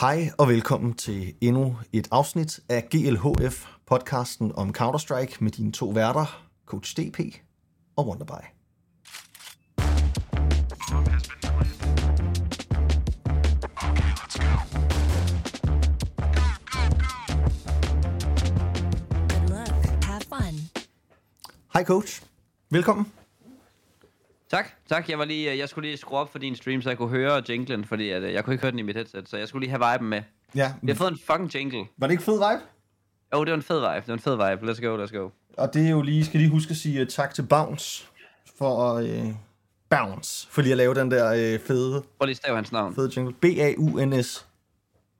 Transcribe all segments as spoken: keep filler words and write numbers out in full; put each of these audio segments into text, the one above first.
Hej og velkommen til endnu et afsnit af G L H F, podcasten om Counter-Strike med dine to værter, Coach D P og Wonderby. Hej Coach, velkommen. Tak, tak. Jeg, var lige, jeg skulle lige skrue op for din stream, så jeg kunne høre jinglen, fordi at, jeg kunne ikke høre den i mit headset, så jeg skulle lige have viben med. Ja. Jeg har fået en fucking jingle. Var det ikke fed vibe? Jo, oh, det var en fed vibe. Det var en fed vibe. Let's go, let's go. Og det er jo lige, skal lige huske at sige uh, tak til Bounce for at... Uh, Bounce, fordi jeg lavede den der uh, fede... Prøv lige at stave hans navn. Fede jingle. B A U N S.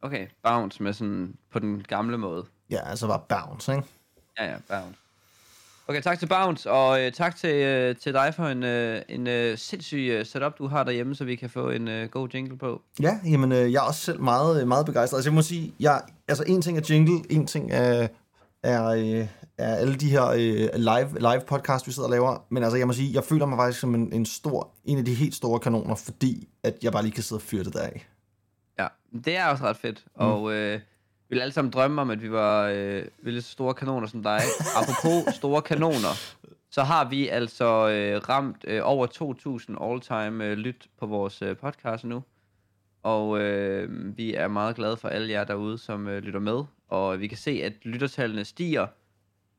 Okay, Bounce med sådan på den gamle måde. Ja, altså bare Bounce, ikke? Ja, ja, Bounce. Okay, tak til Bounce, og øh, tak til, øh, til dig for en, øh, en øh, sindssyg øh, setup, du har derhjemme, så vi kan få en øh, god jingle på. Ja, jamen, øh, jeg er også selv meget, meget begejstret. Altså, jeg må sige, jeg, altså, en ting er jingle, en ting er, er, øh, er alle de her øh, live, live podcast, vi sidder og laver, men altså, jeg må sige, jeg føler mig faktisk som en, en stor, en af de helt store kanoner, fordi at jeg bare lige kan sidde og fyre det der af. Ja, det er også ret fedt, mm. og... Øh, Vi ville alle sammen drømme om, at vi var øh, lidt så store kanoner som dig. Apropos store kanoner, så har vi altså øh, ramt øh, over to tusind all-time øh, lyt på vores øh, podcast nu. Og øh, vi er meget glade for alle jer derude, som øh, lytter med. Og vi kan se, at lyttertallene stiger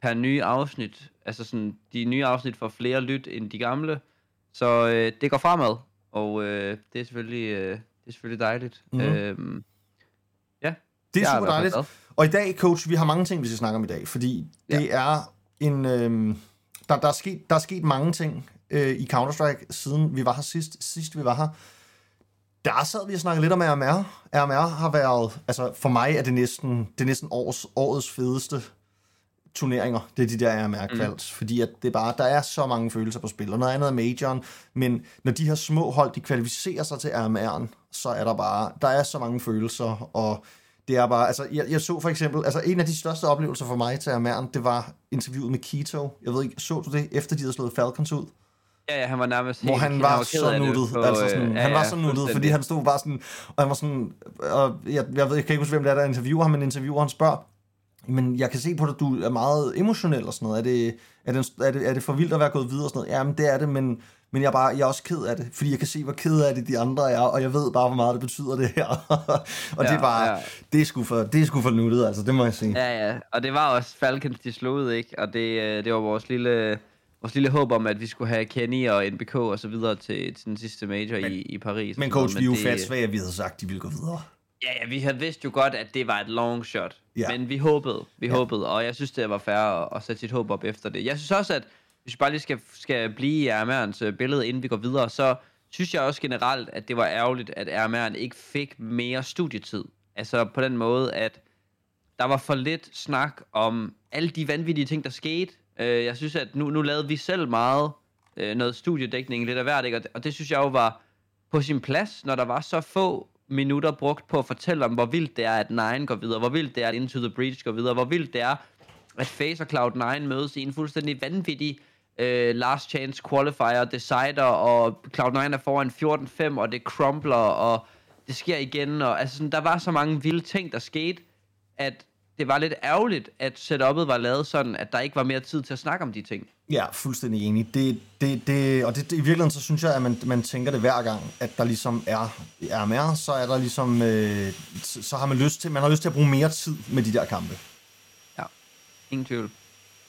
per nye afsnit. Altså sådan, de nye afsnit får flere lyt end de gamle. Så øh, det går fremad, og øh, det, er selvfølgelig, øh, det er selvfølgelig dejligt. Mm-hmm. Øh, Det er super dejligt. Og i dag, Coach, vi har mange ting, vi skal snakke om i dag, fordi det ja. er en... Øh, der, der, er sket, der er sket mange ting øh, i Counter-Strike, siden vi var her sidst. Sidst vi var her, der sad vi og snakkede lidt om R M R. R M R har været... Altså, for mig er det næsten, det er næsten års, årets fedeste turneringer, det er de der R M R-kvalds. Mm. Fordi at det bare, der er så mange følelser på spil, og noget andet er Majoren, men når de her små hold, de kvalificerer sig til R M R'en, så er der bare... Der er så mange følelser, og... Det er bare, altså, jeg, jeg så for eksempel, altså en af de største oplevelser for mig til R M R'en, det var interviewet med Keto. Jeg ved ikke, så du det, efter de havde slået Falcons ud? Ja, ja, han var nærmest helt... Hvor han var så nuttet, på, altså sådan, ja, han var ja, så nuttet, fordi han stod bare sådan, og han var sådan, og jeg, jeg ved jeg kan ikke huske, hvem det er, der interviewer ham, men intervieweren spørger, men jeg kan se på dig, du er meget emotionel og sådan noget, er det, er det, er det, er det for vildt at være gået videre og sådan noget? Ja, men det er det, men... Men jeg er, bare, jeg er også ked af det, fordi jeg kan se, hvor ked af det de andre er, og jeg ved bare, hvor meget det betyder det her. og ja, det er bare, ja. det er sgu for, det er sgu for nuttet, altså, det må jeg sige. Ja, ja, og det var også Falcons, de slog, ikke? Og det, det var vores lille, vores lille håb om, at vi skulle have Kenny og N B K og så videre til, til den sidste major men, i, i Paris. Men coach, vi er jo fat svag, at vi havde sagt, de ville gå videre. Ja, ja, vi havde vidst jo godt, at det var et long shot, ja. men vi håbede, vi ja. håbede, og jeg synes, det var fair at, at sætte sit håb op efter det. Jeg synes også, at hvis vi bare lige skal, skal blive i R M R'ens billede, inden vi går videre, så synes jeg også generelt, at det var ærgerligt, at R M R'en ikke fik mere studietid. Altså på den måde, at der var for lidt snak om alle de vanvittige ting, der skete. Jeg synes, at nu, nu lavede vi selv meget noget studiedækning, lidt af hvert, ikke? Og det synes jeg jo var på sin plads, når der var så få minutter brugt på at fortælle om, hvor vildt det er, at Nine går videre, hvor vildt det er, at Into the Breach går videre, hvor vildt det er, at FaZe og Cloud nine mødes i en fuldstændig vanvittig Uh, last chance qualifier, decider, og Cloud nine er foran fjorten fem, og det crumbler, og det sker igen, og altså sådan, der var så mange vilde ting, der skete, at det var lidt ærgerligt, at setupet var lavet sådan, at der ikke var mere tid til at snakke om de ting. Ja, fuldstændig enig. Det, det, det, og det, det, i virkeligheden, så synes jeg, at man, man tænker det hver gang, at der ligesom er R M R, så er der ligesom, øh, så har man lyst til, man har lyst til at bruge mere tid med de der kampe. Ja, ingen tvivl.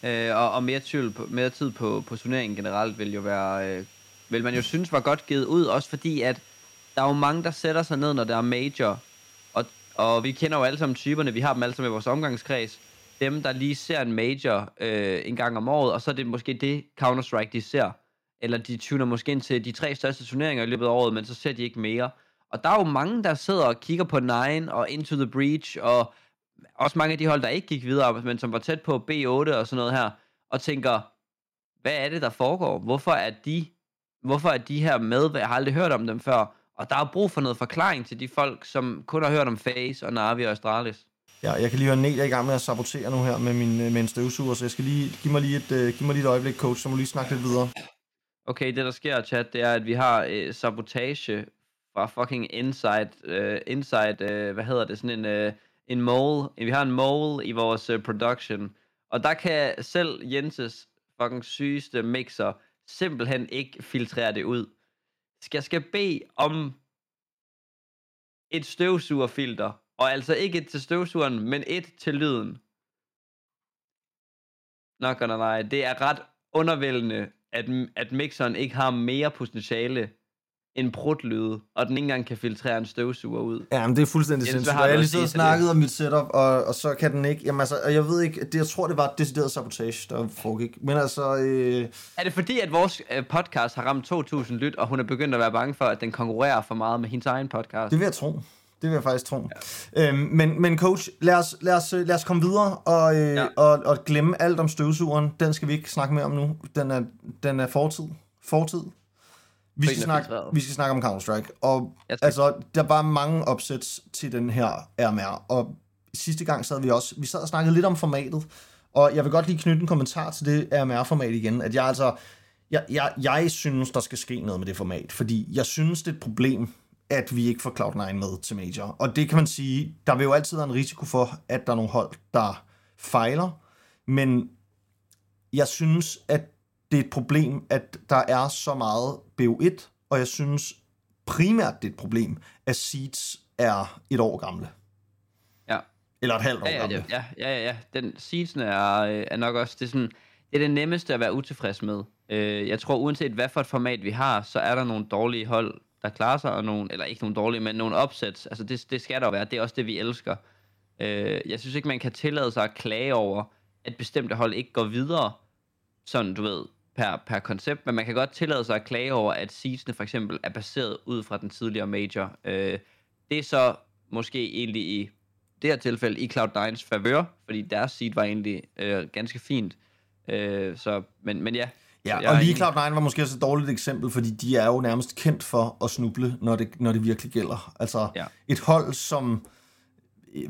Øh, og, og mere, tvivl på, mere tid på, på turneringen generelt vil jo være øh, vil man jo synes var godt givet ud, også fordi at der er jo mange, der sætter sig ned, når der er major, og, og vi kender jo alle sammen typerne, vi har dem alle sammen i vores omgangskreds, dem der lige ser en major øh, en gang om året, og så er det måske det Counter-Strike de ser, eller de tuner måske ind til de tre største turneringer i løbet af året, men så ser de ikke mere, og der er jo mange, der sidder og kigger på Nine og Into the Breach, og også mange af de hold, der ikke gik videre, men som var tæt på B otte og sådan noget her, og tænker, hvad er det, der foregår? Hvorfor er de, hvorfor er de her med? Jeg har aldrig hørt om dem før. Og der er brug for noget forklaring til de folk, som kun har hørt om FaZe og Na'Vi og Astralis. Ja, jeg kan lige høre Nel, jeg er i gang med at sabotere nu her med, min, med en støvsuger, så jeg skal lige, give mig lige et, uh, give mig lige et øjeblik, coach, så må lige snakke lidt videre. Okay, det der sker, chat, det er, at vi har uh, sabotage fra fucking Inside, uh, inside uh, hvad hedder det, sådan en, uh, en mole. Vi har en mole i vores uh, production, og der kan selv Jenses fucking sygeste mixer simpelthen ikke filtrere det ud. Jeg skal bede om et støvsugerfilter, og altså ikke et til støvsugeren, men et til lyden. Nå, nej, nej, det er ret undervældende, at, at mixeren ikke har mere potentiale end prutlyde, og den ikke engang kan filtrere en støvsuger ud. Jamen, det er fuldstændig sindssygt. Jeg har lige siddet og snakket om mit setup, og, og så kan den ikke. Jamen altså, jeg ved ikke, det, jeg tror, det var decideret sabotage, der foregik. Men altså... Øh... Er det fordi, at vores podcast har ramt to tusind lyt, og hun er begyndt at være bange for, at den konkurrerer for meget med hendes egen podcast? Det vil jeg tro. Det vil jeg faktisk tro. Ja. Øhm, men, men coach, lad os, lad os, lad os komme videre og, øh, ja. og, og glemme alt om støvsugeren. Den skal vi ikke snakke mere om nu. Den er, den er fortid. Fortid. Vi skal, snakke, vi skal snakke om Counter-Strike. Og altså, der var mange opsæts til den her R M R. Og sidste gang sad vi også... Vi sad og snakkede lidt om formatet. Og jeg vil godt lige knytte en kommentar til det R M R-format igen. At jeg altså... Jeg, jeg, jeg synes, der skal ske noget med det format. Fordi jeg synes, det er et problem, at vi ikke får Cloud nine med til Major. Og det kan man sige, der vil jo altid være en risiko for, at der er nogle hold, der fejler. Men jeg synes, at det er et problem, at der er så meget B O et, og jeg synes primært, det er et problem, at seeds er et år gamle. Ja. Eller et halvt år ja, ja, gamle. Ja, ja, ja. ja. Den, seedsene er, er nok også, det er, sådan, det er det nemmeste at være utilfreds med. Jeg tror, uanset hvad for et format vi har, så er der nogle dårlige hold, der klarer sig, og nogle, eller ikke nogle dårlige, men nogle opsæts. Altså det, det skal der jo være, det er også det, vi elsker. Jeg synes ikke, man kan tillade sig at klage over, at bestemte hold ikke går videre, sådan du ved, Per, per koncept, men man kan godt tillade sig at klage over, at seedsene for eksempel er baseret ud fra den tidligere major. Øh, det er så måske egentlig i det her tilfælde i Cloud nine's favør, fordi deres seed var egentlig øh, ganske fint. Øh, så, men, men ja. Ja, og lige Cloud nine var måske også et dårligt eksempel, fordi de er jo nærmest kendt for at snuble, når det, når det virkelig gælder. Altså ja. Et hold, som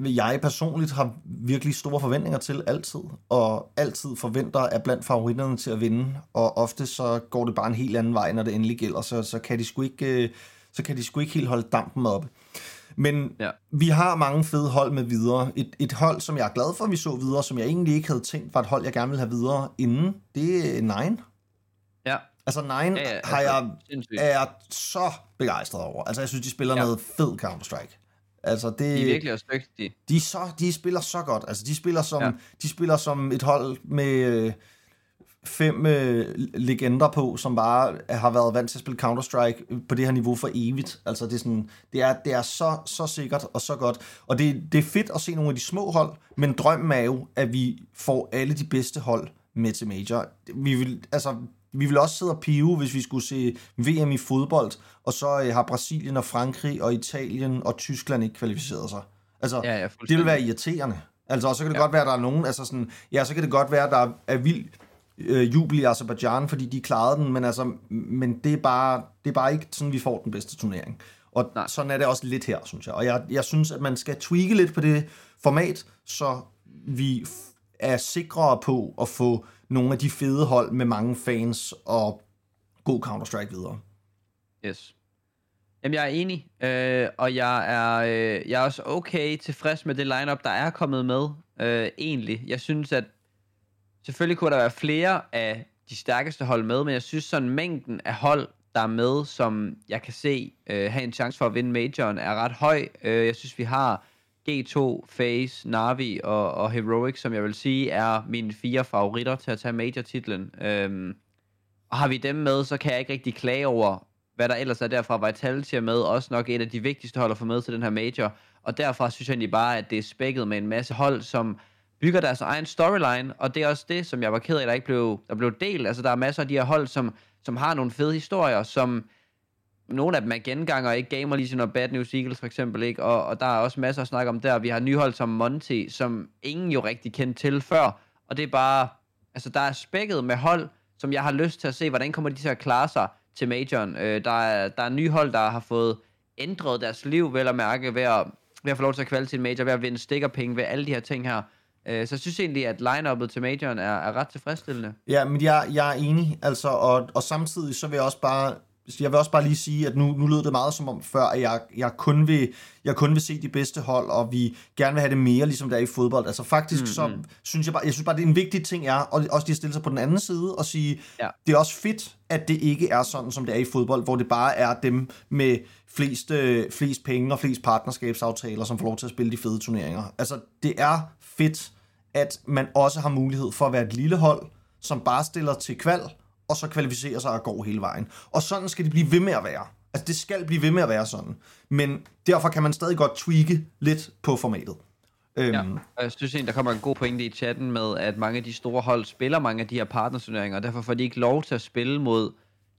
jeg personligt har virkelig store forventninger til altid, og altid forventer at blandt favoritterne til at vinde, og ofte så går det bare en helt anden vej, når det endelig gælder, så, så, kan, de sgu ikke, så kan de sgu ikke helt holde dampen oppe. Men ja. Vi har mange fede hold med videre. Et, et hold, som jeg er glad for, vi så videre, som jeg egentlig ikke havde tænkt var et hold, jeg gerne ville have videre inden, det er Nine. Ja. Altså Nine ja, ja, har jeg, er jeg så begejstret over. Altså jeg synes, de spiller ja. noget fed Counter-Strike. Altså det, de er virkelig også dygtige. De, så, de spiller så godt. Altså de spiller som, ja. de spiller som et hold med fem øh, legender på, som bare har været vant til at spille Counter-Strike på det her niveau for evigt. Altså det er, sådan, det er, det er så, så sikkert og så godt. Og det, det er fedt at se nogle af de små hold, men drømmen er jo, at vi får alle de bedste hold med til Major. Vi vil, altså... Vi ville også sidde og pive, hvis vi skulle se V M i fodbold, og så har Brasilien og Frankrig og Italien og Tyskland ikke kvalificeret sig. Altså, ja, ja, det vil være irriterende. Altså, og så kan det ja. godt være, at der er nogen, altså sådan, ja, så kan det godt være, at der er vild øh, jubel i Aserbajdsjan, fordi de klarede den, men altså, men det er bare, det er bare ikke sådan, vi får den bedste turnering. Og Nej. sådan er det også lidt her, synes jeg. Og jeg, jeg synes, at man skal tweake lidt på det format, så vi er sikrere på at få nogle af de fede hold med mange fans og god Counter-Strike videre. Yes. Jamen, jeg er enig, øh, og jeg er, øh, jeg er også okay tilfreds med det lineup, der er kommet med, øh, egentlig. Jeg synes, at selvfølgelig kunne der være flere af de stærkeste hold med, men jeg synes sådan, mængden af hold, der er med, som jeg kan se, øh, have en chance for at vinde majoren, er ret høj. Øh, jeg synes, vi har G to, FaZe, Na'Vi og, og Heroic, som jeg vil sige, er mine fire favoritter til at tage major-titlen. Øhm, og har vi dem med, så kan jeg ikke rigtig klage over, hvad der ellers er derfra. Vitality er med, også nok et af de vigtigste hold at få med til den her major. Og derfra synes jeg egentlig bare, at det er spækket med en masse hold, som bygger deres egen storyline. Og det er også det, som jeg var ked af, der ikke blev, der blev delt. Altså, der er masser af de her hold, som, som har nogle fede historier, som... Nogle af dem er genganger, ikke gamer, ligesom Bad News Eagles for eksempel, ikke? Og, og der er også masser at snakke om der. Vi har nyhold som Monty, som ingen jo rigtig kendte til før. Og det er bare... Altså, der er spækket med hold, som jeg har lyst til at se, hvordan kommer de til at klare sig til majoren. Øh, der, er, der er nyhold, der har fået ændret deres liv, vel at mærke, ved at, ved at få lov til at kvalde til major, ved at vinde stikkerpenge, ved alle de her ting her. Øh, så jeg synes egentlig, at line-up'et til majoren er, er ret tilfredsstillende. Ja, men jeg, jeg er enig, altså. Og, og samtidig så vil jeg også bare... jeg vil også bare lige sige, at nu, nu lød det meget som om før, at jeg, jeg, kun vil, jeg kun vil se de bedste hold, og vi gerne vil have det mere, ligesom der i fodbold. Altså faktisk, mm-hmm. så synes jeg bare, jeg synes bare, det er en vigtig ting er, og også de at stille sig på den anden side og sige, ja. Det er også fedt, at det ikke er sådan, som det er i fodbold, hvor det bare er dem med flest, øh, flest penge og flest partnerskabsaftaler, som får lov til at spille de fede turneringer. Altså, det er fedt, at man også har mulighed for at være et lille hold, som bare stiller til kval, og så kvalificerer sig og går hele vejen. Og sådan skal det blive ved med at være. Altså, det skal blive ved med at være sådan. Men derfor kan man stadig godt tweake lidt på formatet. Ja, og jeg synes egentlig, der kommer en god pointe i chatten med, at mange af de store hold spiller mange af de her partnerturneringer, og derfor får de ikke lov til at spille mod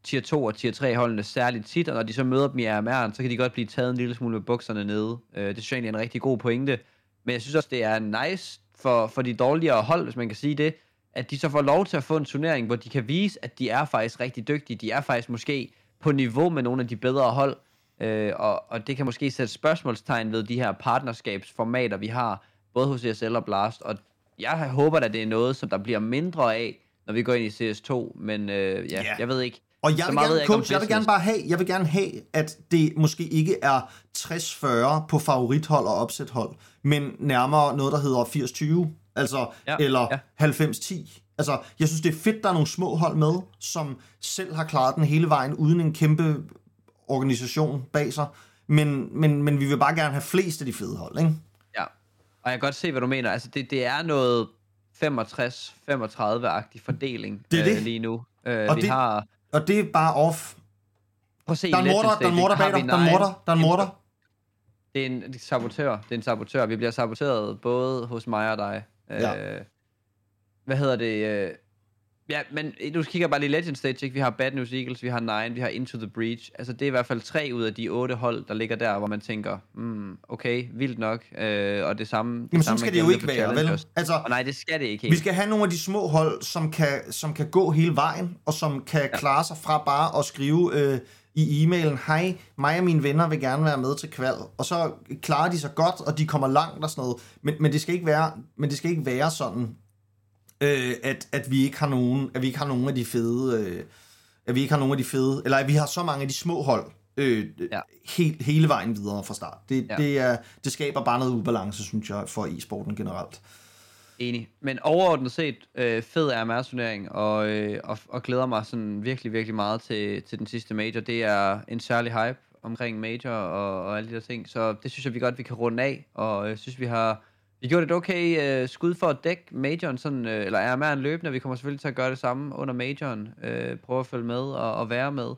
tier to og tier tre holdene særligt tit, og når de så møder dem i R M R'en, så kan de godt blive taget en lille smule med bukserne nede. Det synes jeg egentlig er en rigtig god pointe. Men jeg synes også, det er nice for, for de dårligere hold, hvis man kan sige det, at de så får lov til at få en turnering, hvor de kan vise, at de er faktisk rigtig dygtige. De er faktisk måske på niveau med nogle af de bedre hold, øh, og, og det kan måske sætte spørgsmålstegn ved de her partnerskabsformater, vi har, både hos C S L og Blast. Og jeg håber, at det er noget, som der bliver mindre af, når vi går ind i C S to, men øh, ja, yeah. jeg ved ikke. Og jeg vil, gerne, jeg, coach, jeg vil gerne bare have, jeg vil gerne have, at det måske ikke er tres fyrre på favorithold og opsæthold, men nærmere noget, der hedder firs tyve. Altså, ja, eller ja. halvfems ti. Altså, jeg synes, det er fedt, der er nogle små hold med, som selv har klaret den hele vejen, uden en kæmpe organisation bag sig. Men, men, men vi vil bare gerne have flest af de fede hold, ikke? Ja, og jeg kan godt se, hvad du mener. Altså, det, det er noget femogtres femogtredive-agtig fordeling det det. Øh, lige nu. Øh, og, vi det, har... og det er bare off. Prøv at se, der er en morder, der er en morder bag dig, der er en morder, der er en morder. Det er en sabotør, det er en sabotør. Vi bliver saboteret både hos mig og dig. Ja. Øh, hvad hedder det? Øh, ja, men nu kigger jeg bare lige Legend Stage, ikke? Vi har Bad News Eagles, vi har Nine, vi har Into the Breach. Altså det er i hvert fald tre ud af de otte hold, der ligger der, hvor man tænker, mm, okay, vildt nok. Øh, og det samme. Det Jamen samme, sådan skal det jo ikke være, vel? Altså, og nej, det skal det ikke. Helt. Vi skal have nogle af de små hold, som kan, som kan gå hele vejen, og som kan ja. klare sig fra bare at skrive... Øh, i e-mailen, hej, mig og mine venner vil gerne være med til kval, og så klarer de sig godt, og de kommer langt og sådan noget, men, men, det, skal ikke være, men det skal ikke være sådan, øh, at, at, vi ikke har nogen, at vi ikke har nogen af de fede, øh, at vi ikke har nogen af de fede, eller at vi har så mange af de små hold, øh, ja. helt, hele vejen videre fra start. Det, ja. det, er, det skaber bare noget ubalance, synes jeg, for e-sporten generelt. Enig, men overordnet set øh, fed R M R-turnering, og, øh, og, og glæder mig sådan virkelig, virkelig meget til, til den sidste major. Det er en særlig hype omkring major og, og alle de der ting, så det synes jeg vi godt, vi kan runde af, og jeg øh, synes vi har vi gjort et okay øh, skud for at dække majoren, sådan, øh, eller R M R'en løbende. Vi kommer selvfølgelig til at gøre det samme under majoren, øh, prøve at følge med og, og være med.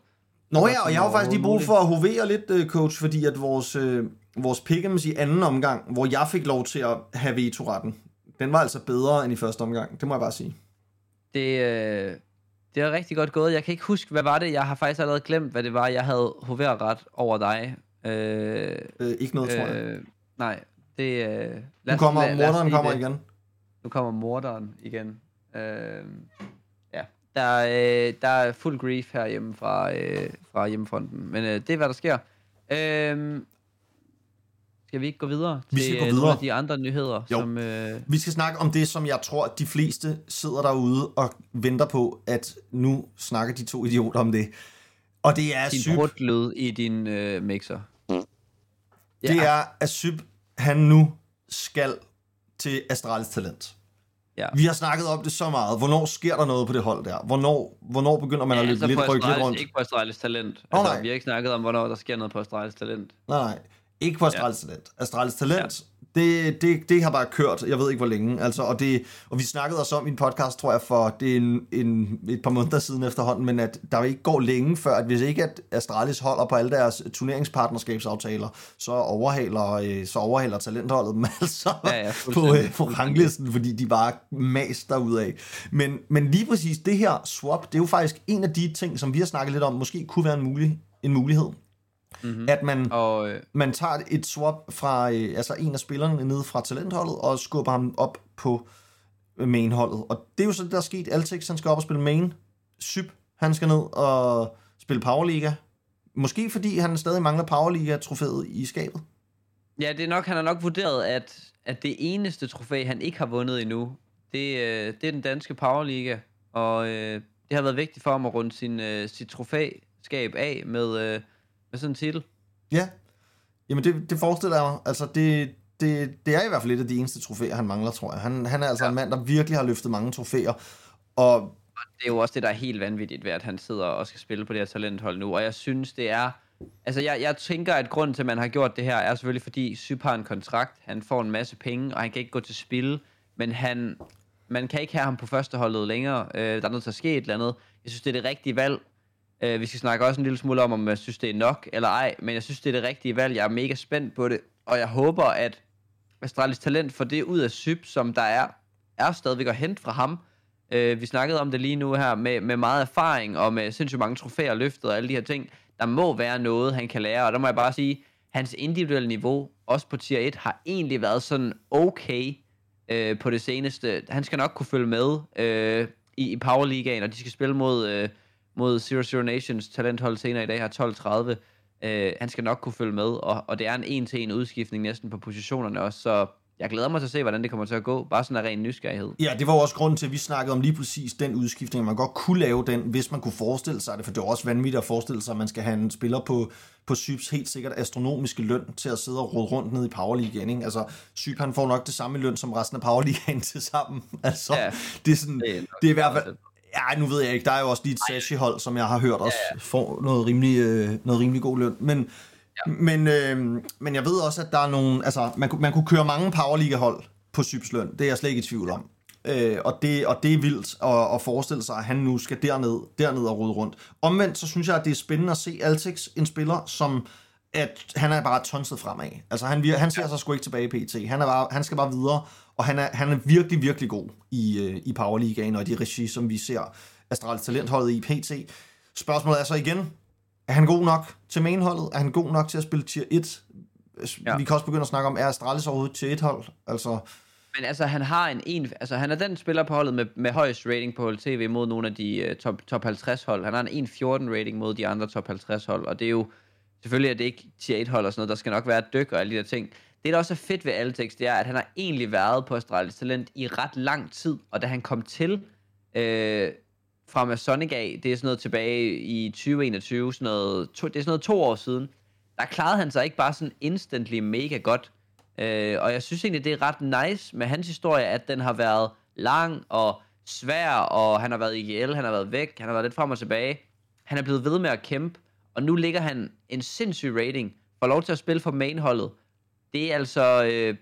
Nå ja, og jeg har faktisk lige brug for at hovere lidt, coach, fordi at vores, øh, vores pick'ems i anden omgang, hvor jeg fik lov til at have veto-retten, den var altså bedre end i første omgang. Det må jeg bare sige. Det, øh, det er rigtig godt gået. Jeg kan ikke huske, hvad var det? Jeg har faktisk allerede glemt, hvad det var, jeg havde hovedet ret over dig. Øh, øh, ikke noget, øh, tror jeg. Nej. Det, øh, lad nu kommer lad, morderen lad kommer det. igen. Nu kommer morderen igen. Øh, ja. Der, øh, der er fuld grief herhjemme fra, øh, fra hjemmefronten. Men øh, det er, hvad der sker. Øh, Skal vi ikke gå videre til vi skal gå videre. Nogle af de andre nyheder? Som, øh... Vi skal snakke om det, som jeg tror, at de fleste sidder derude og venter på, at nu snakker de to idioter om det. Og det er Xyp... Din brutlyd i din øh, mixer. Det ja. er, at Xyp, han nu skal til Astralis Talent. Ja. Vi har snakket om det så meget. Hvornår sker der noget på det hold der? Hvornår, hvornår begynder man ja, at løbe altså lidt rykke lidt rundt? Ikke på Astralis Talent. Altså, oh, vi har ikke snakket om, hvornår der sker noget på Astralis Talent. Nej, Ikke på Astralis ja. Talent. Astralis Talent, ja. det, det, det har bare kørt, jeg ved ikke hvor længe. Altså, og, det, og vi snakkede også om i en podcast, tror jeg, for det en, en, et par måneder siden efterhånden, men at der ikke går længe før, at hvis ikke at Astralis holder på alle deres turneringspartnerskabsaftaler, så overhaler, så overhaler talentholdet dem altså ja, ja, på, øh, på ranglisten, fordi de bare mas derudad. Men, men lige præcis det her swap, det er jo faktisk en af de ting, som vi har snakket lidt om, måske kunne være en, mulig, en mulighed. Mm-hmm. At man, og, øh, man tager et swap fra øh, altså en af spillerne nede fra talentholdet og skubber ham op på mainholdet. Og det er jo så det, der er sket. Altekz, han skal op og spille main. Xyp, han skal ned og spille powerliga. Måske fordi han stadig mangler powerliga-trofæet i skabet. Ja, det er nok, han har nok vurderet, at, at det eneste trofæ, han ikke har vundet endnu, det, øh, det er den danske powerliga. Og øh, det har været vigtigt for ham at runde sin, øh, sit trofæ skab af med, øh, med sådan en titel. Ja, jamen det, det forestiller jeg mig. Altså det, det, det er i hvert fald lidt af de eneste trofæer, han mangler, tror jeg. Han, han er altså ja. en mand, der virkelig har løftet mange trofæer. Og det er jo også det, der er helt vanvittigt ved, at han sidder og skal spille på det her talenthold nu. Og jeg synes, det er... Altså, jeg, jeg tænker, at grunden til, at man har gjort det her, er selvfølgelig, fordi Xyp har en kontrakt, han får en masse penge, og han kan ikke gå til spil, men han, man kan ikke have ham på førsteholdet længere. Øh, der er noget, der sker et eller andet. Jeg synes, det er det rigtige valg. Øh, vi skal snakke også en lille smule om, om jeg synes, det er nok eller ej, men jeg synes, det er det rigtige valg. Jeg er mega spændt på det, og jeg håber, at Astralis Talent får det ud af Xyp, som der er, er stadigvæk at hente fra ham. Øh, vi snakkede om det lige nu her, med, med meget erfaring, og med sindssygt mange trofæer løftet, og alle de her ting. Der må være noget, han kan lære, og der må jeg bare sige, hans individuelle niveau, også på tier et, har egentlig været sådan okay øh, på det seneste. Han skal nok kunne følge med øh, i, i Power Ligaen, og de skal spille mod, øh, mod Zero Zero Nations talenthold senere i dag her tolv tredive. Øh, han skal nok kunne følge med, og, og det er en en-til-en udskiftning næsten på positionerne også, så... Jeg glæder mig til at se, hvordan det kommer til at gå. Bare sådan en ren nysgerrighed. Ja, det var også grunden til, at vi snakkede om lige præcis den udskiftning. Man godt kunne lave den, hvis man kunne forestille sig det. For det er også vanvittigt at forestille sig, at man skal have en spiller på, på Xyps helt sikkert astronomiske løn til at sidde og rode rundt ned i Power League, ikke? Altså, Xyp han får nok det samme løn som resten af Power League til sammen. Altså, ja, det er sådan... Det er, det er i hvert fald... Ja, nu ved jeg ikke. Der er jo også lige et Sashi-hold, som jeg har hørt også ja, ja. får noget rimelig, øh, noget rimelig god løn. Men... Ja. Men, øh, men jeg ved også, at der er nogle... Altså, man, man kunne køre mange powerliga-hold på Xyps løn. Det er jeg slet ikke i tvivl om. Øh, og, det, og det er vildt at, at forestille sig, at han nu skal derned, derned og rode rundt. Omvendt, så synes jeg, at det er spændende at se Altekz, en spiller, som... at han er bare tonset fremad. Altså, han, han ser sig sgu ikke tilbage i P T. Han, er bare, han skal bare videre, og han er, han er virkelig, virkelig god i, i Power Ligaen og i de regi, som vi ser Astralis Talentholdet i P T. Spørgsmålet er så igen... Er han god nok til mainholdet? Er han god nok til at spille tier et? Ja. Vi kan også begynde at snakke om, er Astralis overhovedet tier et-hold? Altså... Men altså, han har en, en... Altså, han er den spiller på holdet med, med højst rating på H L T V mod nogle af de uh, top, top halvtreds-hold. Han har en en fjorten rating mod de andre top halvtreds-hold, og det er jo... Selvfølgelig er det ikke tier et-hold og sådan noget. Der skal nok være et dyk og alle de der ting. Det, der også er fedt ved Altekz, det er, at han har egentlig været på Astralis Talent i ret lang tid, og da han kom til... Øh, fra Masonic af, det er sådan noget tilbage i tyve enogtyve, sådan noget, to, det er sådan noget to år siden, der klarede han sig ikke bare sådan instantly mega godt. Øh, og jeg synes egentlig, det er ret nice med hans historie, at den har været lang og svær, og han har været i I G L, han har været væk, han har været lidt frem og tilbage. Han er blevet ved med at kæmpe, og nu ligger han en sindssyg rating, får lov til at spille for mainholdet. Det er altså... Øh, på en eller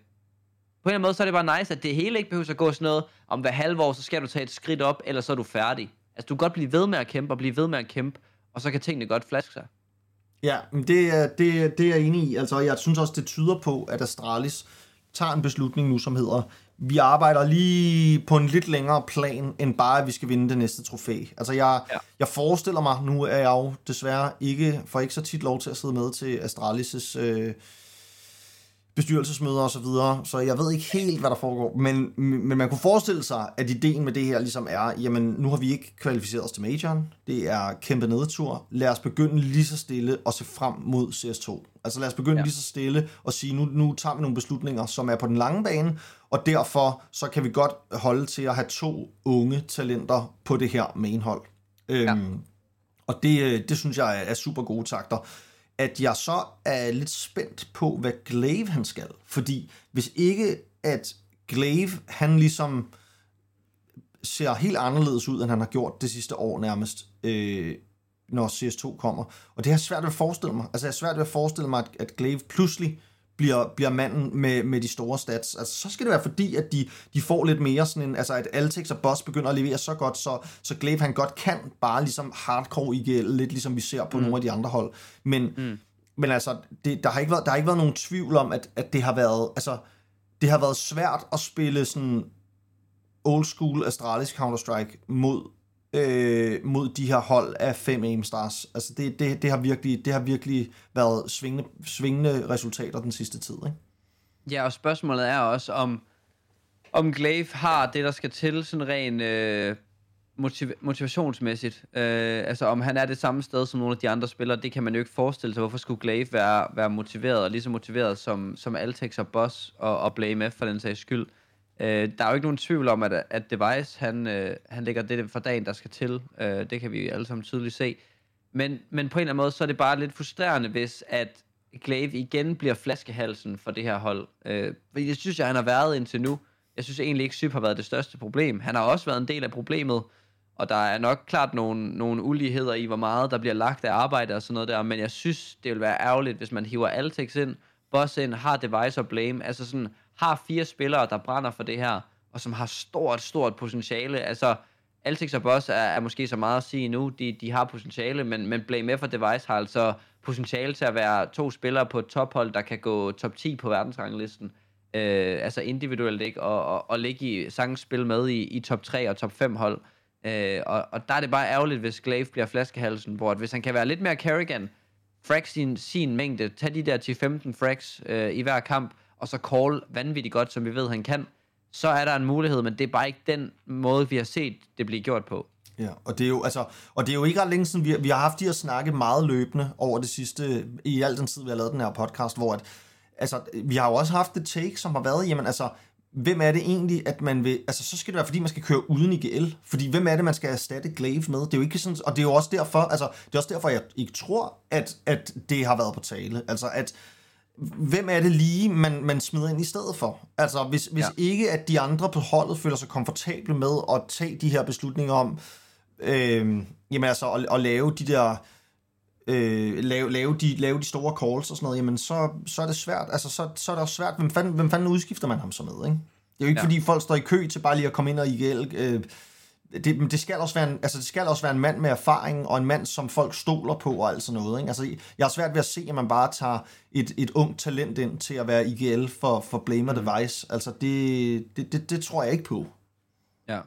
anden måde, så er det bare nice, at det hele ikke behøver at gå sådan noget, om hver halve år, så skal du tage et skridt op, eller så er du færdig. Altså, du kan godt blive ved med at kæmpe og blive ved med at kæmpe, og så kan tingene godt flaske sig. Ja, det er, det, det er jeg enig i. Altså, jeg synes også, det tyder på, at Astralis tager en beslutning nu, som hedder, vi arbejder lige på en lidt længere plan, end bare, at vi skal vinde det næste trofæ. Altså, jeg, ja. jeg forestiller mig, nu er jeg jo desværre ikke, for ikke så tit lov til at sidde med til Astralis' øh, bestyrelsesmøder og så videre, så jeg ved ikke helt, hvad der foregår, men, men man kunne forestille sig, at ideen med det her ligesom er, jamen, nu har vi ikke kvalificeret os til majoren, det er kæmpe nedtur, lad os begynde lige så stille og se frem mod C S to. Altså lad os begynde ja. lige så stille og sige, nu, nu tager vi nogle beslutninger, som er på den lange bane, og derfor så kan vi godt holde til at have to unge talenter på det her mainhold. Ja. Øhm, og det, det synes jeg er super gode takter. At jeg så er lidt spændt på, hvad Glaive han skal. Fordi hvis ikke, at Glaive, han ligesom ser helt anderledes ud, end han har gjort det sidste år nærmest, øh, når C S to kommer. Og det er svært at forestille mig. Altså, jeg er svært at forestille mig, at, at Glaive pludselig bliver, bliver manden med, med de store stats. Altså, så skal det være fordi, at de, de får lidt mere sådan en, altså at Altekz og Boss begynder at levere så godt, så, så Glaive han godt kan bare ligesom hardcore I G L, lidt ligesom vi ser på mm. nogle af de andre hold. Men, mm. men altså, det, der, har ikke været, der har ikke været nogen tvivl om, at, at det har været, altså, det har været svært at spille sådan old school Astralis Counter-Strike mod, øh, mod de her hold af fem aimstars. Altså det, det, det, har virkelig, det har virkelig været svingende, svingende resultater den sidste tid, ikke? Ja, og spørgsmålet er også, om, om Glaive har det, der skal til, sådan rent øh, motiv- motivationsmæssigt. Øh, altså om han er det samme sted som nogle af de andre spillere, det kan man jo ikke forestille sig. Hvorfor skulle Glaive være, være motiveret, og lige så motiveret som, som Altekz og Boss og, og BlameF for den sags skyld? Øh, der er jo ikke nogen tvivl om, at, at Device, han, øh, han lægger det for dagen, der skal til. Øh, det kan vi alle sammen tydeligt se. Men, men på en eller anden måde, så er det bare lidt frustrerende, hvis at Glaive igen bliver flaskehalsen for det her hold. Øh, det synes jeg, han har været indtil nu. Jeg synes egentlig ikke, Xyp har været det største problem. Han har også været en del af problemet, og der er nok klart nogle, nogle uligheder i, hvor meget der bliver lagt af arbejde og sådan noget der. Men jeg synes, det vil være ærgerligt, hvis man hiver Altekz ind, Boss ind, har Device og Blame. Altså sådan, har fire spillere, der brænder for det her, og som har stort, stort potentiale. Altså, Altekz og Boss er, er måske så meget at sige nu, de, de har potentiale, men, men BlameF og Device har altså potentiale til at være to spillere på et tophold, der kan gå top ti på verdensranglisten. Øh, altså individuelt, ikke? Og, og, og ligge i sangspil med i, i top tre og top fem hold. Øh, og, og der er det bare ærgerligt, hvis Glaive bliver flaskehalsen, hvor at hvis han kan være lidt mere Karrigan, frags sin, sin mængde, tag de der ti femten frags øh, i hver kamp, og så call vanvittigt godt, som vi ved, han kan, så er der en mulighed, men det er bare ikke den måde, vi har set det blive gjort på. Ja, og det er jo, altså, og det er jo ikke ret længe siden, vi, vi har haft de at snakke meget løbende over det sidste, i al den tid, vi har lavet den her podcast, hvor at, altså, vi har jo også haft det take, som har været, jamen altså, hvem er det egentlig, at man vil... Altså, så skal det være, fordi man skal køre uden I G L. Fordi hvem er det, man skal erstatte Glaive med? Det er jo ikke sådan... Og det er jo også derfor, altså, det er også derfor jeg ikke tror, at, at det har været på tale. Altså, at... Hvem er det lige, man, man smider ind i stedet for? Altså, hvis, hvis ja. ikke, at de andre på holdet føler sig komfortable med at tage de her beslutninger om... Øh, jamen, altså, at, at lave de der... Øh, lave, lave, de, lave de store calls og sådan noget, jamen så, så er det svært. Altså så, så er det også svært, hvem fanden, hvem fanden udskifter man ham så med, ikke? Det er jo ikke ja. fordi folk står i kø til bare lige at komme ind og I G L. Øh, det, men det skal også være en, altså det skal også være en mand med erfaring, og en mand, som folk stoler på og alt sådan noget, ikke? Altså jeg er svært ved at se, at man bare tager et, et ungt talent ind til at være I G L for, for Blame og Device. Altså det, det, det, det tror jeg ikke på. Ja,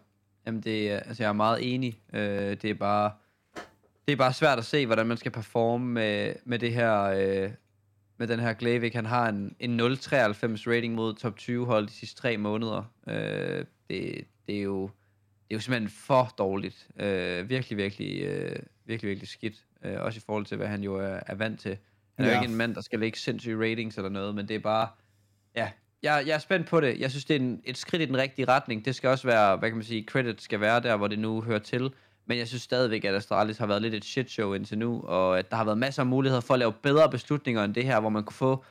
jamen det, altså jeg er meget enig. Øh, det er bare... Det er bare svært at se, hvordan man skal performe med, med det her, øh, med den her Glaive. Han har en, en nul komma treoghalvfems rating mod top tyve hold de sidste tre måneder. Øh, det, det, er jo, det er jo simpelthen for dårligt. Øh, virkelig, virkelig, øh, virkelig, virkelig skidt. Øh, også i forhold til, hvad han jo er, er vant til. Han er ja. jo ikke en mand, der skal lægge sindssyge ratings eller noget, men det er bare... Ja, jeg, jeg er spændt på det. Jeg synes, det er en, et skridt i den rigtige retning. Det skal også være, hvad kan man sige, credit skal være der, hvor det nu hører til. Men jeg synes stadigvæk, at Astralis har været lidt et shitshow indtil nu, og at der har været masser af muligheder for at lave bedre beslutninger end det her, hvor man kunne få,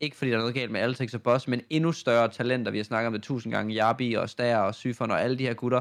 ikke fordi der er noget galt med Altekz og Boss, men endnu større talenter. Vi har snakket om det tusind gange, Jabbi og Stager og Syfon og alle de her gutter,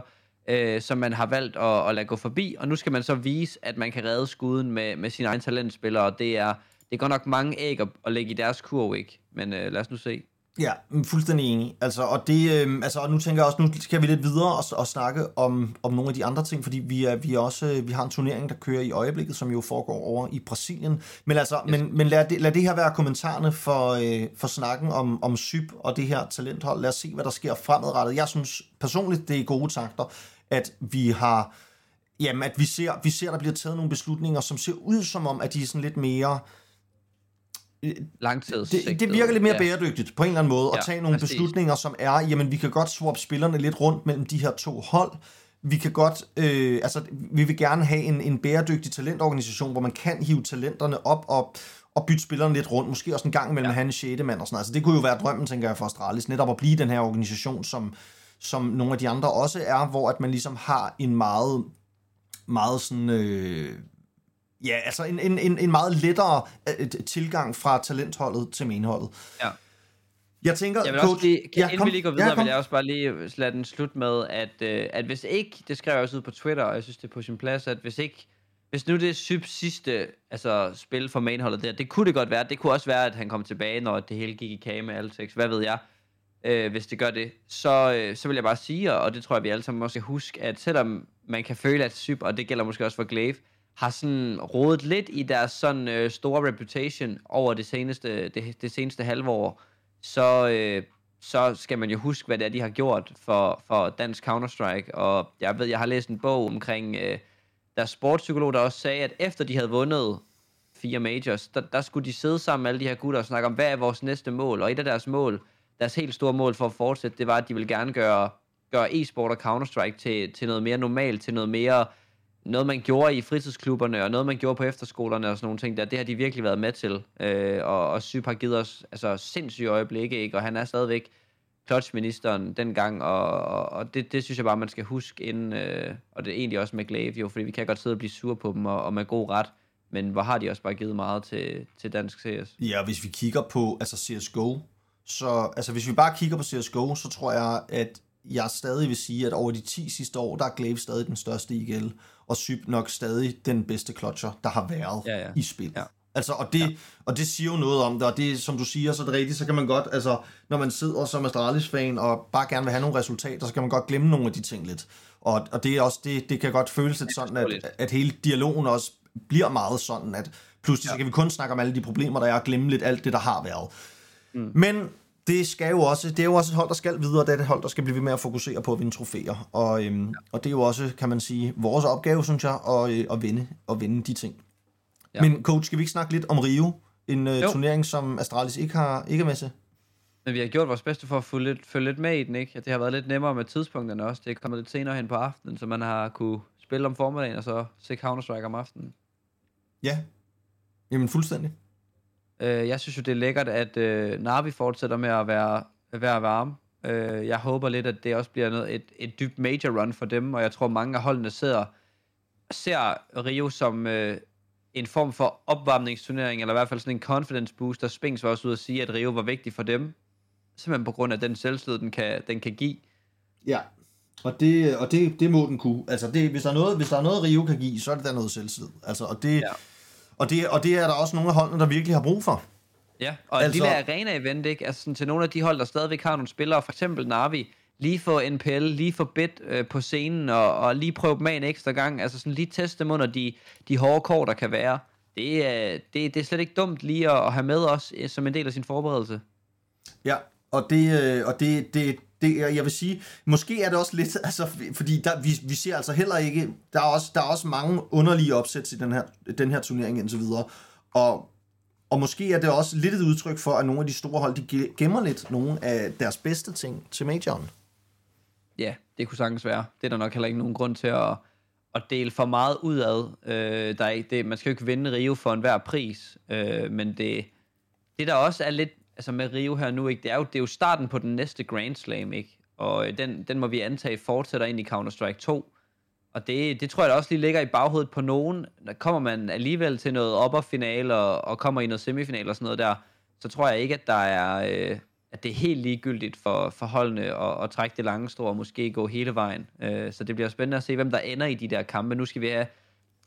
øh, som man har valgt at, at lade gå forbi, og nu skal man så vise, at man kan redde skuden med, med sine egne talentspillere, og det er, det er godt nok mange æg at, at lægge i deres kurv, ikke? Men øh, lad os nu se. Ja, fuldstændig enig. Altså, og det, øh, altså, og nu tænker jeg også, nu skal vi lidt videre og, og snakke om, om nogle af de andre ting, fordi vi, er, vi, er også, vi har en turnering, der kører i øjeblikket, som jo foregår over i Brasilien. Men, altså, yes. men, men lad, det, lad det her være kommentarerne for, øh, for snakken om, om Xyp og det her talenthold. Lad os se, hvad der sker fremadrettet. Jeg synes personligt, det er gode takter, at vi har... Jamen, at vi ser, vi ser, der bliver taget nogle beslutninger, som ser ud som om, at de er sådan lidt mere... Det, det virker lidt mere ja. bæredygtigt på en eller anden måde, at ja, tage nogle præcis. beslutninger, som er, jamen vi kan godt swap spillerne lidt rundt mellem de her to hold, vi kan godt, øh, altså vi vil gerne have en, en bæredygtig talentorganisation, hvor man kan hive talenterne op og, og bytte spillerne lidt rundt, måske også en gang mellem ja. han og sjette mand og sådan noget. Altså det kunne jo være drømmen, tænker jeg, for Astralis, netop at blive den her organisation, som, som nogle af de andre også er, hvor at man ligesom har en meget, meget sådan... Øh, Ja, altså en, en, en meget lettere tilgang fra talentholdet til menholdet. Ja. Jeg tænker... Jeg vil også lige, kan, ja, inden kom, vi lige går videre, ja, vil jeg også bare lige lade den slut med, at, at hvis ikke, det skrev jeg også ud på Twitter, og jeg synes, det er på sin plads, at hvis ikke, hvis nu det er Xyps sidste altså, spil for menholdet der, det kunne det godt være, det kunne også være, at han kom tilbage, når det hele gik i kage med Altekz, hvad ved jeg, øh, hvis det gør det, så, øh, så vil jeg bare sige, og det tror jeg, vi alle sammen måske huske, at selvom man kan føle, at Xyp, og det gælder måske også for Glaive, har sådan rodet lidt i deres sådan øh, store reputation over det seneste, det, det seneste halve år, så, øh, så skal man jo huske, hvad det er, de har gjort for, for dansk Counter-Strike. Og jeg ved, jeg har læst en bog omkring øh, deres sportspsykolog, der også sagde, at efter de havde vundet fire majors, der, der skulle de sidde sammen med alle de her gutter og snakke om, hvad er vores næste mål? Og et af deres mål, deres helt store mål for at fortsætte, det var, at de ville gerne gøre, gøre e-sport og Counter-Strike til, til noget mere normalt, til noget mere... Noget, man gjorde i fritidsklubberne, og noget, man gjorde på efterskolerne og sådan nogle ting der, det har de virkelig været med til. Øh, og, og Xyp har givet os altså, sindssyge øjeblikke, ikke? Og han er stadigvæk clutchministeren dengang, og, og det, det synes jeg bare, man skal huske inden, øh, og det er egentlig også med Glaive, jo, fordi vi kan godt sidde og blive sure på dem, og, og med god ret. men hvor har de også bare givet meget til, til dansk C S? Ja, hvis vi kigger på altså C S G O, så, altså hvis vi bare kigger på C S G O, så tror jeg, at jeg stadig vil sige, at over de ti sidste år, der er Glaive stadig den største I G L, og Xyp nok stadig den bedste clutcher, der har været ja, ja. i spil. Ja. Altså, og det, ja. og det siger jo noget om det, og det, som du siger, så er det rigtigt, så kan man godt, altså, når man sidder som Astralis-fan og bare gerne vil have nogle resultater, så kan man godt glemme nogle af de ting lidt. Og, og det, er også, det, det kan godt føles lidt sådan, at, at hele dialogen også bliver meget sådan, at pludselig ja. så kan vi kun snakke om alle de problemer, der er, og glemme lidt alt det, der har været. Mm. Men det skal jo også, det er jo også et hold, der skal videre, det er et hold, der skal blive ved med at fokusere på at vinde trofæer. Og, øhm, ja. og det er jo også, kan man sige, vores opgave, synes jeg, at, øh, at, vinde, at vinde de ting. Ja. Men coach, skal vi ikke snakke lidt om Rio? En øh, turnering, som Astralis ikke har ikke er med til? Men vi har gjort vores bedste for at følge lidt, følge lidt med i den, ikke? Det har været lidt nemmere med tidspunkterne også. Det er kommet lidt senere hen på aftenen, så man har kunne spille om formiddagen og så se Counter-Strike om aftenen. Ja, jamen fuldstændig. Øh, jeg synes jo, det er lækkert, at øh, Na'Vi fortsætter med at være, at være varme. Øh, jeg håber lidt, at det også bliver noget, et, et dybt major run for dem, og jeg tror, mange af holdene sidder, ser Rio som... Øh, en form for opvarmningsturnering, eller i hvert fald sådan en confidence boost, der Spinks var også ud at sige, at Rio var vigtig for dem, simpelthen på grund af den selvslid, den kan, den kan give. Ja, og, det, og det, det må den kunne. Altså, det, hvis, der er noget, hvis der er noget, Rio kan give, så er det der noget selvslid. Altså, og, det, ja. og, det, og det er der også nogle af holdene, der virkelig har brug for. Ja, og altså, en lille arena-event, ikke? Altså, sådan, til nogle af de hold, der stadigvæk har nogle spillere, for eksempel Na'Vi, lige få N P L, lige få bit øh, på scenen, og, og lige prøve dem af en ekstra gang. Altså sådan lige teste dem under de, de hårde kår, der kan være. Det er, det, det er slet ikke dumt lige at, at have med os som en del af sin forberedelse. Ja, og det, og det, det, det jeg vil sige, måske er det også lidt, altså, fordi der, vi, vi ser altså heller ikke, der er også, der er også mange underlige opsæt i den her, den her turnering indtil videre, og Og måske er det også lidt et udtryk for, at nogle af de store hold, de gemmer lidt nogle af deres bedste ting til majoren. Ja, det kunne sagtens være. Det er der nok heller ikke nogen grund til at, at dele for meget udad. Øh, der er ikke det, man skal jo ikke vinde Rio for enhver pris, øh, men det, det der også er lidt, altså med Rio her nu, ikke, det, er jo, det er jo starten på den næste Grand Slam, ikke? Og den, den må vi antage fortsætter ind i Counter-Strike to, og det, det tror jeg der også lige ligger i baghovedet på nogen. Der kommer man alligevel til noget opperfinale og, og kommer i noget semifinal og sådan noget der, så tror jeg ikke, at der er... Øh, at det er helt ligegyldigt for, for holdene at, at trække det lange strå og måske gå hele vejen. Uh, så det bliver spændende at se, hvem der ender i de der kampe. Nu skal vi have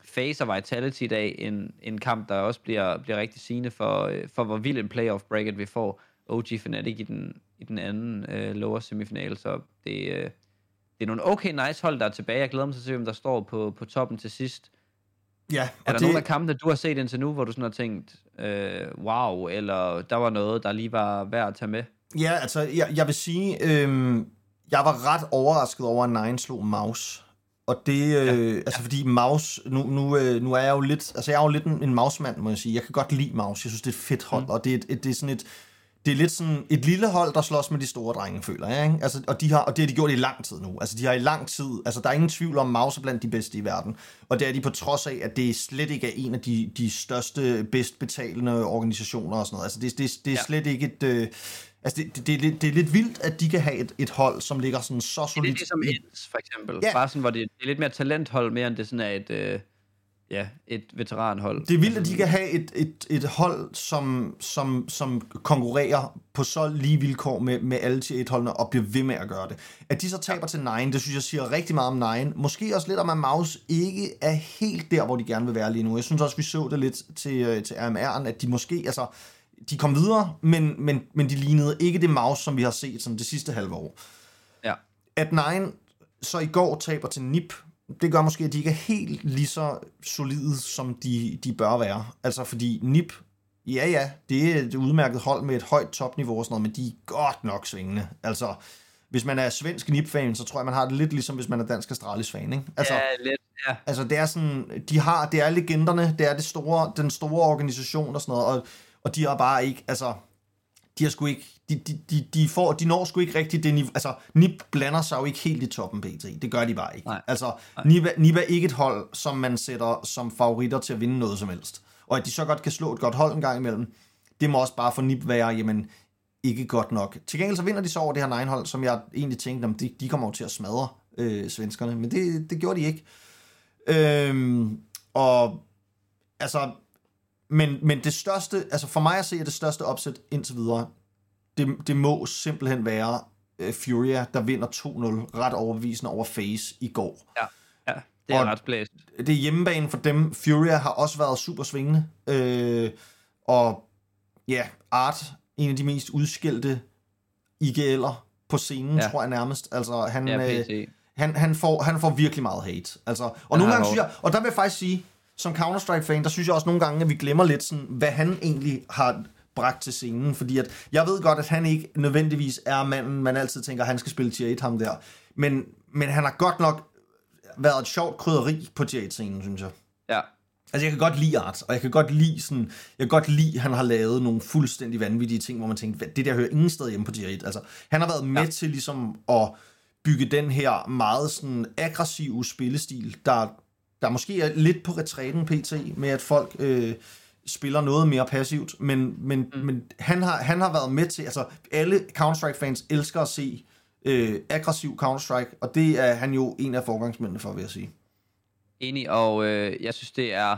FaZe og Vitality i dag, en, en kamp, der også bliver, bliver rigtig sigende for, for hvor vild en playoff-bracket vi får. O G Fnatic i den, i den anden uh, lower semifinale, så det, uh, det er nogle okay nice hold, der er tilbage. Jeg glæder mig til at se, hvem der står på, på toppen til sidst. Ja, og er der det... nogle af kampe, du har set indtil nu, hvor du sådan har tænkt, øh, wow, eller der var noget, der lige var værd at tage med? Ja, altså, jeg, jeg vil sige, øh, jeg var ret overrasket over, at Nine slog Mouz. Og det, øh, ja. altså fordi Mouz, nu, nu, nu er jeg jo lidt, altså jeg er jo lidt en, en Mouz-mand, må jeg sige. Jeg kan godt lide Mouz, jeg synes, det er et fedt hold, mm. og det er, et, et, det er sådan et, det er lidt sådan et lille hold, der slås med de store drenge, føler jeg, ikke? Altså, og, de har, og det har de gjort i lang tid nu. Altså, de har i lang tid... Altså, der er ingen tvivl om, Mouz er blandt de bedste i verden. Og det er de på trods af, at det slet ikke er en af de, de største, bedst betalende organisationer og sådan noget. Altså, det, det, det er ja. slet ikke et... Øh, altså, det, det, det, er lidt, det er lidt vildt, at de kan have et, et hold, som ligger sådan så solidt... Det er lidt ligesom Ens, for eksempel. Ja. Bare sådan, hvor det, det er lidt mere talenthold, mere end det sådan er et... Øh Ja, et veteranhold. Det er vildt, at de kan have et, et, et hold, som, som, som konkurrerer på så lige vilkår med, med alle tier et-holdene og bliver ved med at gøre det. At de så taber til Nine, det synes jeg siger rigtig meget om Nine. Måske også lidt om, at Mouz ikke er helt der, hvor de gerne vil være lige nu. Jeg synes også, vi så det lidt til, til R M R'en, at de måske, altså, de kom videre, men, men, men de lignede ikke det Mouz, som vi har set som det sidste halve år. Ja. At Nine så i går taber til N I P, det gør måske, at de ikke er helt lige så solide, som de, de bør være. Altså, fordi N I P, ja ja, det er et udmærket hold med et højt topniveau og sådan noget, men de er godt nok svingende. Altså, hvis man er svensk N I P-fan, så tror jeg, man har det lidt ligesom, hvis man er dansk Astralis-fan, ikke? Altså, ja, lidt, ja. Altså, det er sådan, de har, det er legenderne, det er det store, den store organisation og sådan noget, og, og de er bare ikke, altså... De har sgu ikke, de, de, de, de, får, de når sgu ikke rigtigt det niveau. Altså, N I P blander sig jo ikke helt i toppen P T. Det gør de bare ikke. Nej. Altså, N I P er ikke et hold, som man sætter som favoritter til at vinde noget som helst. Og at de så godt kan slå et godt hold en gang imellem, det må også bare for N I P være, jamen, ikke godt nok. Til gengæld så vinder de så over det her Nine-hold, som jeg egentlig tænkte, om de, de kommer jo til at smadre øh, svenskerne, men det, det gjorde de ikke. Øhm, og... altså, men, men det største, altså for mig at se, er det største opsæt indtil videre, det, det må simpelthen være uh, Furia, der vinder to nul ret overbevisende over FaZe i går. Ja. Det er og ret blæst. Det er hjemmebane for dem. Furia har også været super svingende. Øh, og ja, Art, en af de mest udskilte I G L'er på scenen, ja. tror jeg nærmest. Altså, han, ja, øh, han, han, får, han får virkelig meget hate. Altså, og, nogle gange, synes jeg, og der vil jeg faktisk sige, som Counter-Strike-fan, der synes jeg også nogle gange, at vi glemmer lidt, sådan, hvad han egentlig har bragt til scenen. Fordi at, jeg ved godt, at han ikke nødvendigvis er manden, man altid tænker, at han skal spille tier et, ham der. Men, men han har godt nok været et sjovt krydderi på T A-scenen, synes jeg. Ja. Altså, jeg kan godt lide Art, og jeg kan godt lide sådan, jeg kan godt lide, han har lavet nogle fuldstændig vanvittige ting, hvor man tænkte, det der hører ingen sted hjemme på T A et. Altså, han har været med ja. til ligesom at bygge den her meget sådan aggressive spillestil, der, der måske er lidt på retræten P T, med at folk øh, spiller noget mere passivt, men, men, mm. men han, har, han har været med til, altså, alle Counter-Strike-fans elsker at se Øh, aggressiv Counter-Strike, og det er han jo en af forgangsmændene for, vil jeg sige. Enig, og øh, jeg synes, det er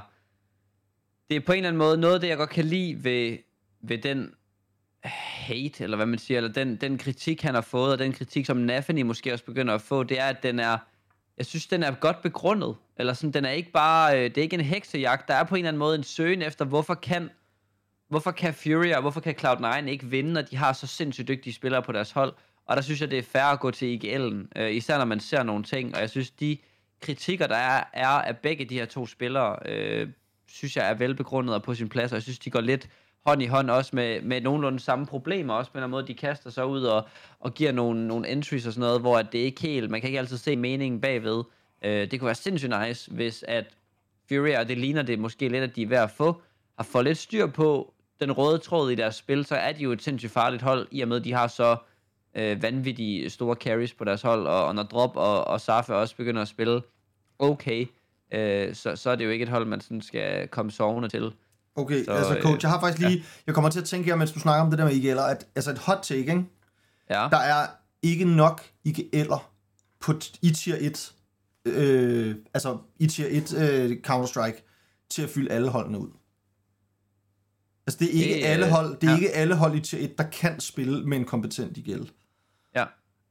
det er på en eller anden måde noget, det jeg godt kan lide ved, ved den hate, eller hvad man siger, eller den, den kritik, han har fået, og den kritik, som Na'Vi måske også begynder at få, det er, at den er, jeg synes, den er godt begrundet, eller sådan, den er ikke bare, øh, det er ikke en heksejagt, der er på en eller anden måde en søgen efter, hvorfor kan hvorfor kan Furia, hvorfor kan Cloud nine ikke vinde, når de har så sindssygt dygtige spillere på deres hold. Og der synes jeg, det er fair at gå til I G L'en, øh, især når man ser nogle ting. Og jeg synes, de kritikker, der er, er af begge de her to spillere, øh, synes jeg er velbegrundet og på sin plads. Og jeg synes, de går lidt hånd i hånd også med, med nogenlunde samme problemer. Også på en måde, de kaster sig ud og, og giver nogle, nogle entries og sådan noget, hvor det ikke helt, man kan ikke altid se meningen bagved. Øh, det kunne være sindssygt nice, hvis at Furia, og det ligner det måske lidt, at de er ved at få, har fået lidt styr på den røde tråd i deres spil. Så er de jo et sindssygt farligt hold, i og med, de har så Øh, vanvittige store carries på deres hold, og, og når Drop og, og Safa også begynder at spille okay, øh, så, så er det jo ikke et hold, man sådan skal komme sovende til. Okay, så, altså coach, øh, jeg har faktisk lige, ja. jeg kommer til at tænke her, mens du snakker om det der med I G L'er, at altså et hot take, ikke? Ja. Der er ikke nok I G L'er på i tier et, øh, altså i tier et øh, Counter-Strike, til at fylde alle holdene ud. Altså det er ikke, det, alle, hold, det er ja. ikke alle hold i tier et, der kan spille med en kompetent I G L. Ja,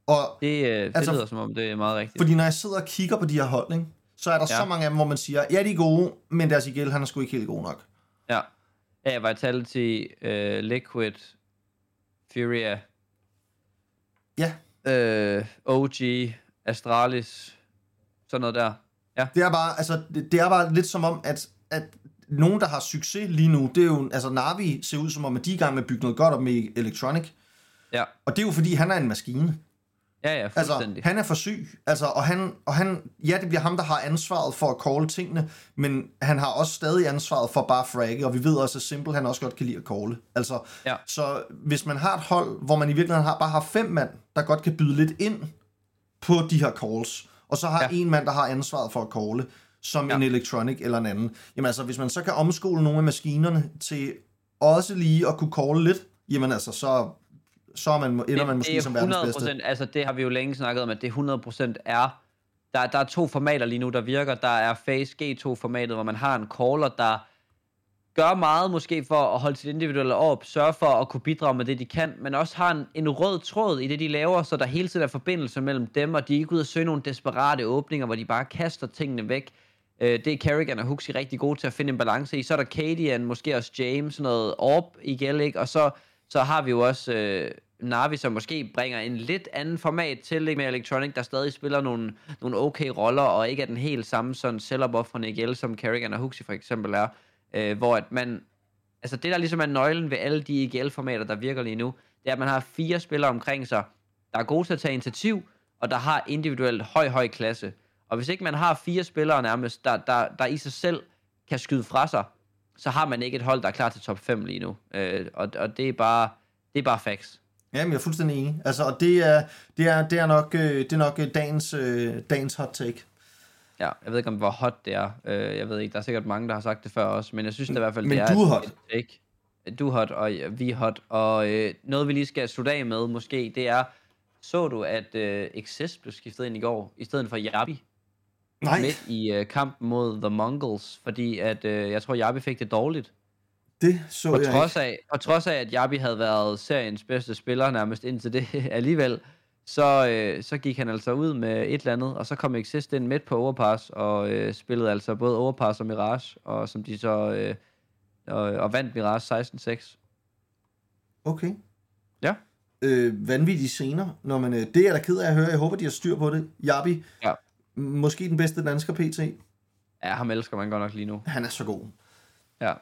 og det, øh, det altså, lyder som om det er meget rigtigt. Fordi når jeg sidder og kigger på de her hold, ikke, så er der ja. så mange af dem, hvor man siger, ja, de er gode, men deres I G L, han er sgu ikke helt god nok. Ja, ja, Vitality, uh, Liquid, Furia, ja. uh, O G, Astralis, sådan noget der. Ja. Det er bare, altså, det, det er bare lidt som om, at, at nogen, der har succes lige nu, det er jo, altså Na'Vi ser ud som om, at de er i gang med at bygge noget godt op med Electronic. Ja. Og det er jo fordi, han er en maskine. Ja, ja, fuldstændig. Altså, han er for syg. Altså, og han, og han, ja, det bliver ham, der har ansvaret for at calle tingene, men han har også stadig ansvaret for bare at fragge, og vi ved også, at Simple, han også godt kan lide at calle. Altså, ja. Så hvis man har et hold, hvor man i virkeligheden har, bare har fem mand, der godt kan byde lidt ind på de her calls, og så har ja. en mand, der har ansvaret for at calle, som ja. en Electronic eller en anden. Jamen altså, hvis man så kan omskole nogle af maskinerne til også lige at kunne calle lidt, jamen altså, så, så er man, ender det, man måske det er som verdens bedste. Altså, det har vi jo længe snakket om, at det hundrede procent er, der, der er to formater lige nu, der virker. Der er FaZe G to formatet, hvor man har en caller, der gør meget måske for at holde sit individuelle op, sørge for at kunne bidrage med det, de kan, men også har en, en rød tråd i det, de laver, så der hele tiden er forbindelse mellem dem, og de er ikke ude at søge nogle desperate åbninger, hvor de bare kaster tingene væk. Det er Karrigan og Huxi rigtig gode til at finde en balance i. Så er der Kadian, måske også James, sådan noget Orb i G L, og så, så har vi jo også øh, Na'Vi, som måske bringer en lidt anden format til, ikke, med Electronic, der stadig spiller nogle, nogle okay roller, og ikke er den helt samme sådan sell-up-offrende i G L, som Karrigan og Huxi for eksempel er. Øh, hvor at man, altså det der ligesom er nøglen ved alle de I G L-formater, der virker lige nu, det er, at man har fire spillere omkring sig, der er gode til at tage initiativ, og der har individuelt høj, høj klasse. Og hvis ikke man har fire spillere nærmest, der, der, der i sig selv kan skyde fra sig, så har man ikke et hold, der er klar til top fem lige nu. Øh, og og det, er bare, det er bare facts. Jamen, jeg er fuldstændig enig. Altså, og det er, det er, det er nok, det er nok dagens, øh, dagens hot take. Ja, jeg ved ikke, om hvor hot det er. Øh, jeg ved ikke, der er sikkert mange, der har sagt det før også, men jeg synes det i hvert fald, men det er... Men du er hot. Take. Du er hot, og vi er hot. Og øh, noget, vi lige skal slutte af med måske, det er, så du, at øh, Xyp blev skiftet ind i går, i stedet for Jabbi? Nej. Midt i øh, kampen mod The Mongols, fordi at øh, jeg tror, Jabbi fik det dårligt. Det så på jeg trods af, på trods af, at Jabbi havde været seriens bedste spiller nærmest indtil det alligevel, så, øh, så gik han altså ud med et eller andet, og så kom Exist ind midt på Overpass, og øh, spillede altså både Overpass og Mirage, og som de så øh, og, og vandt Mirage seksten seks. Okay. Ja. Øh, vanvittige scener, når man, øh, det er jeg da ked af at høre. Jeg håber, de har styr på det. Jabbi, ja. Måske den bedste dansker P T. Ja, ham elsker man godt nok lige nu. Han er så god. Ja.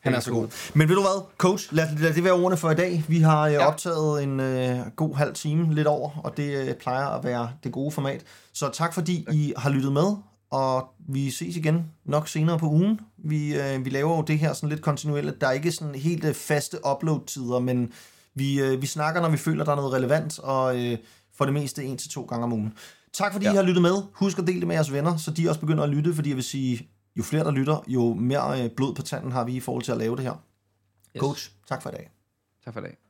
Han er så god. Men ved du hvad, coach, lad, lad det være ordene for i dag. Vi har øh, ja. optaget en øh, god halv time lidt over, og det øh, plejer at være det gode format. Så tak fordi okay. I har lyttet med, og vi ses igen nok senere på ugen. Vi, øh, vi laver jo det her sådan lidt kontinuerligt. Der er ikke sådan helt øh, faste upload-tider, men vi, øh, vi snakker, når vi føler, der er noget relevant, og øh, for det meste en til to gange om ugen. Tak fordi ja. I har lyttet med. Husk at dele det med jeres venner, så de også begynder at lytte, fordi jeg vil sige... Jo flere, der lytter, jo mere blod på tanden har vi i forhold til at lave det her. Yes. Coach, tak for i dag. Tak for i dag.